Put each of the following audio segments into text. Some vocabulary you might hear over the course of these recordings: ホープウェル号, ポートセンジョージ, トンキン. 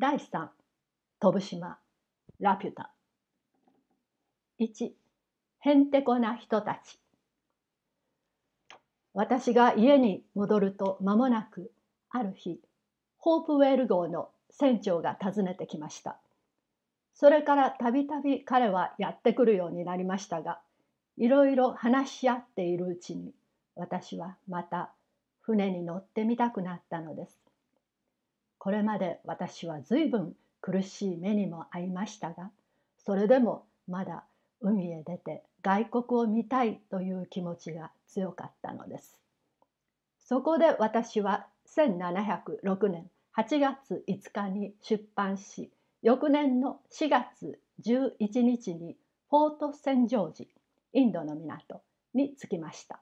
第3、飛島、ラピュタ。1、へんてこな人たち。私が家に戻ると間もなく、ある日、ホープウェル号の船長が訪ねてきました。それからたびたび彼はやってくるようになりましたが、いろいろ話し合っているうちに、私はまた船に乗ってみたくなったのです。これまで私は随分苦しい目にも遭いましたが、それでもまだ海へ出て外国を見たいという気持ちが強かったのです。そこで私は1706年8月5日に出版し、翌年の4月11日にポートセンジョージ、インドの港に着きました。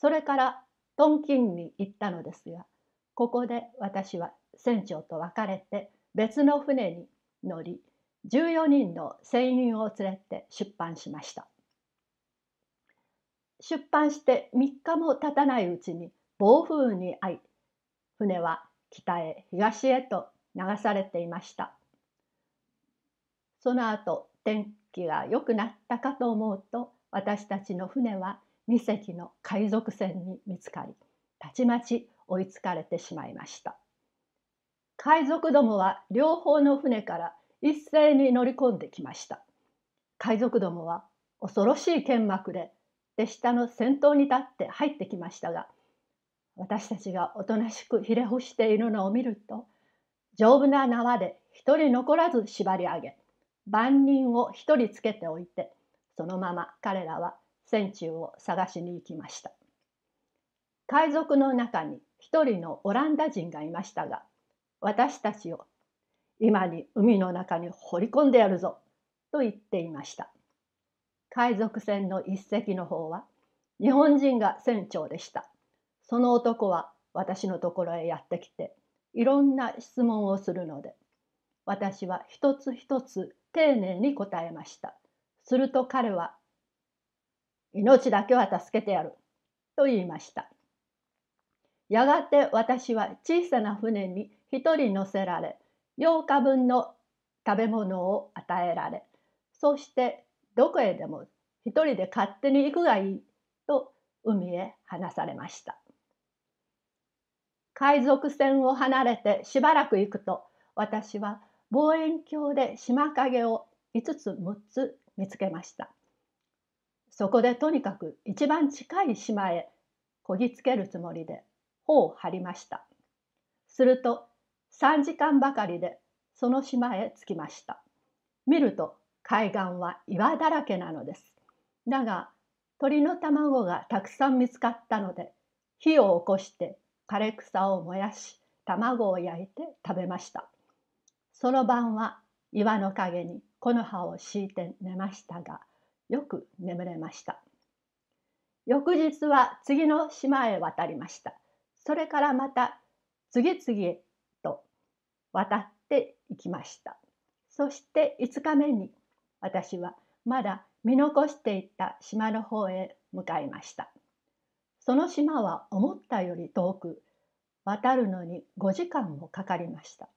それからトンキンに行ったのですが、ここで私は船長と別れて別の船に乗り、14人の船員を連れて出版しました。出版して3日も経たないうちに暴風雨に遭い、船は北へ東へと流されていました。その後、天気が良くなったかと思うと、私たちの船は2隻の海賊船に見つかり、たちまち追いつかれてしまいました。海賊どもは両方の船から一斉に乗り込んできました。海賊どもは恐ろしい剣幕で手下の先頭に立って入ってきましたが、私たちがおとなしくひれ伏しているのを見ると、丈夫な縄で一人残らず縛り上げ、番人を一人つけておいて、そのまま彼らは船中を探しに行きました。海賊の中に一人のオランダ人がいましたが、私たちを今に海の中に掘り込んでやるぞと言っていました。海賊船の一隻の方は日本人が船長でした。その男は私のところへやってきて、いろんな質問をするので、私は一つ一つ丁寧に答えました。すると彼は、命だけは助けてやると言いました。やがて私は小さな船に一人乗せられ、8日分の食べ物を与えられ、そしてどこへでも一人で勝手に行くがいいと海へ放されました。海賊船を離れてしばらく行くと、私は望遠鏡で島影を5つ6つ見つけました。そこでとにかく一番近い島へこぎつけるつもりで帆を張りました。すると3時間ばかりでその島へ着きました。見ると海岸は岩だらけなのです。だが鳥の卵がたくさん見つかったので、火を起こして枯れ草を燃やし、卵を焼いて食べました。その晩は岩の陰に木の葉を敷いて寝ましたが、よく眠れました。翌日は次の島へ渡りました。それからまた次々へと渡っていきました。そして5日目に私はまだ見残していった島の方へ向かいました。その島は思ったより遠く、渡るのに5時間もかかりました。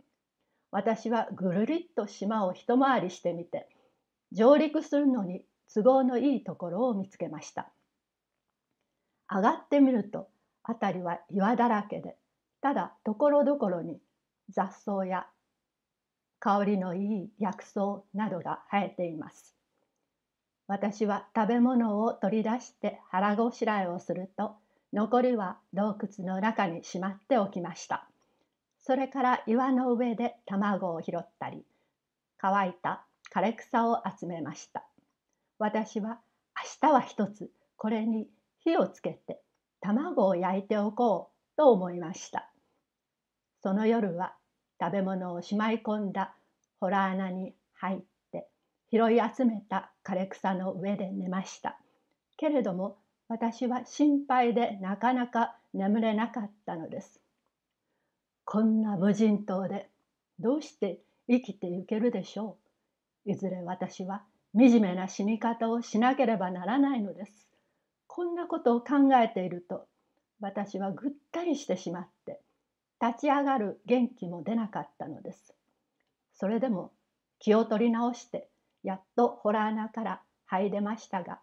私はぐるりっと島を一回りしてみて、上陸するのに都合のいいところを見つけました。上がってみると、辺りは岩だらけで、ただところどころに雑草や香りのいい薬草などが生えています。私は食べ物を取り出して腹ごしらえをすると、残りは洞窟の中にしまっておきました。それから岩の上で卵を拾ったり、乾いた枯れ草を集めました。私は明日は一つこれに火をつけて卵を焼いておこうと思いました。その夜は食べ物をしまい込んだ洞穴に入って拾い集めた枯れ草の上で寝ました。けれども私は心配でなかなか眠れなかったのです。こんな無人島でどうして生きていけるでしょう。いずれ私は惨めな死に方をしなければならないのです。こんなことを考えていると、私はぐったりしてしまって、立ち上がる元気も出なかったのです。それでも気を取り直してやっと洞穴から這い出ましたが、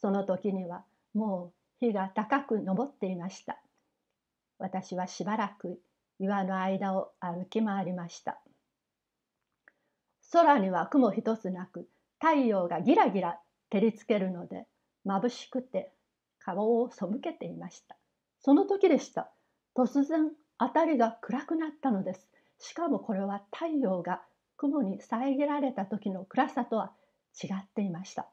その時にはもう火が高く昇っていました。私はしばらく岩の間を歩き回りました。空には雲一つなく、太陽がギラギラ照りつけるので眩しくて顔を背けていました。その時でした。突然辺りが暗くなったのです。しかもこれは太陽が雲に遮られた時の暗さとは違っていました。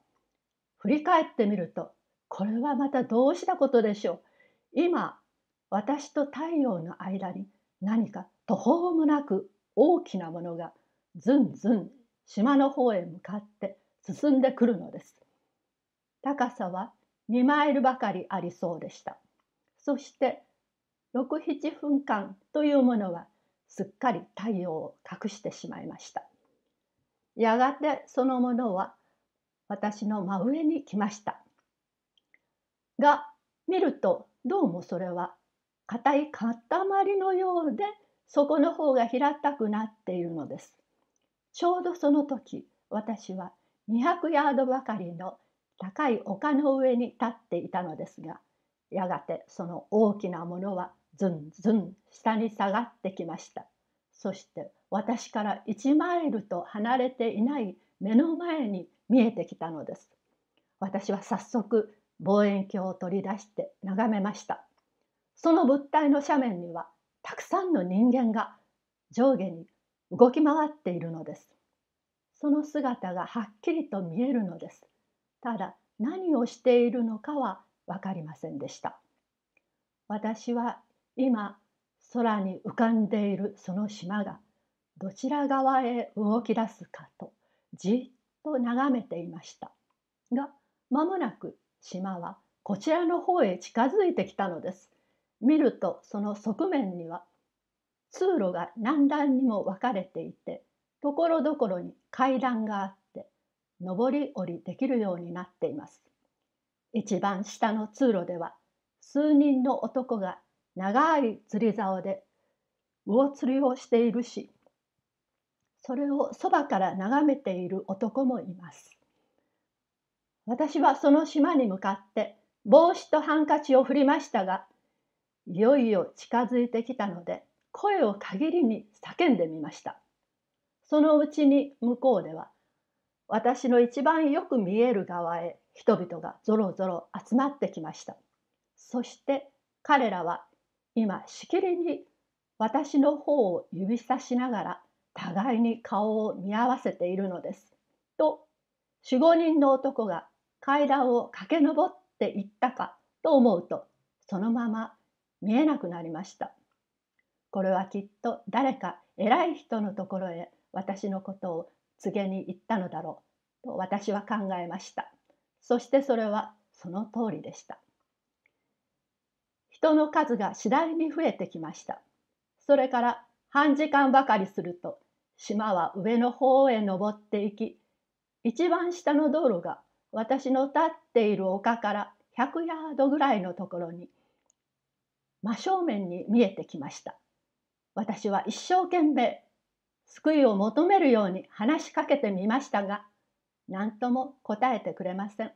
振り返ってみると、これはまたどうしたことでしょう。今私と太陽の間に何か途方もなく大きなものがずんずん島の方へ向かって進んでくるのです。高さは2マイルばかりありそうでした。そして6、7分間というものはすっかり太陽を隠してしまいました。やがてそのものは私の真上に来ました。が見るとどうもそれは固い塊のようで底の方が平たくなっているのです。ちょうどその時私は200ヤードばかりの高い丘の上に立っていたのですが、やがてその大きなものはずんずん下に下がってきました。そして私から1マイルと離れていない目の前に見えてきたのです。私は早速望遠鏡を取り出して眺めました。その物体の斜面にはたくさんの人間が上下に動き回っているのです。その姿がはっきりと見えるのです。ただ何をしているのかは分かりませんでした。私は今空に浮かんでいるその島がどちら側へ動き出すかとじっと眺めていました。が間もなく島はこちらの方へ近づいてきたのです。見るとその側面には通路が何段にも分かれていて、ところどころに階段があって上り下りできるようになっています。一番下の通路では数人の男が長い釣り竿で魚釣りをしているし、それをそばから眺めている男もいます。私はその島に向かって帽子とハンカチを振りましたが、いよいよ近づいてきたので声を限りに叫んでみました。そのうちに向こうでは私の一番よく見える側へ人々がぞろぞろ集まってきました。そして彼らは今しきりに私の方を指さしながら互いに顔を見合わせているのです。と4、5人の男が階段を駆け上っていったかと思うと、そのまま見えなくなりました。これはきっと誰か偉い人のところへ私のことを告げに行ったのだろうと私は考えました。そしてそれはその通りでした。人の数が次第に増えてきました。それから半時間ばかりすると島は上の方へ登っていき、一番下の道路が私の立っている丘から100ヤードぐらいのところに真正面に見えてきました。私は一生懸命救いを求めるように話しかけてみましたが、何とも答えてくれません。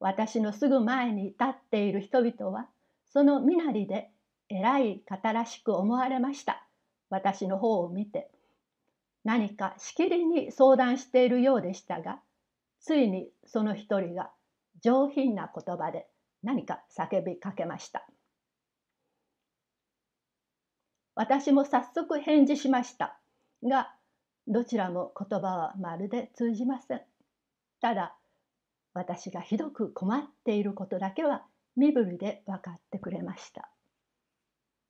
私のすぐ前に立っている人々はその身なりで偉い方らしく思われました。私の方を見て何かしきりに相談しているようでしたが、ついにその一人が上品な言葉で何か叫びかけました。私も早速返事しましたが、どちらも言葉はまるで通じません。ただ私がひどく困っていることだけは身振りで分かってくれました。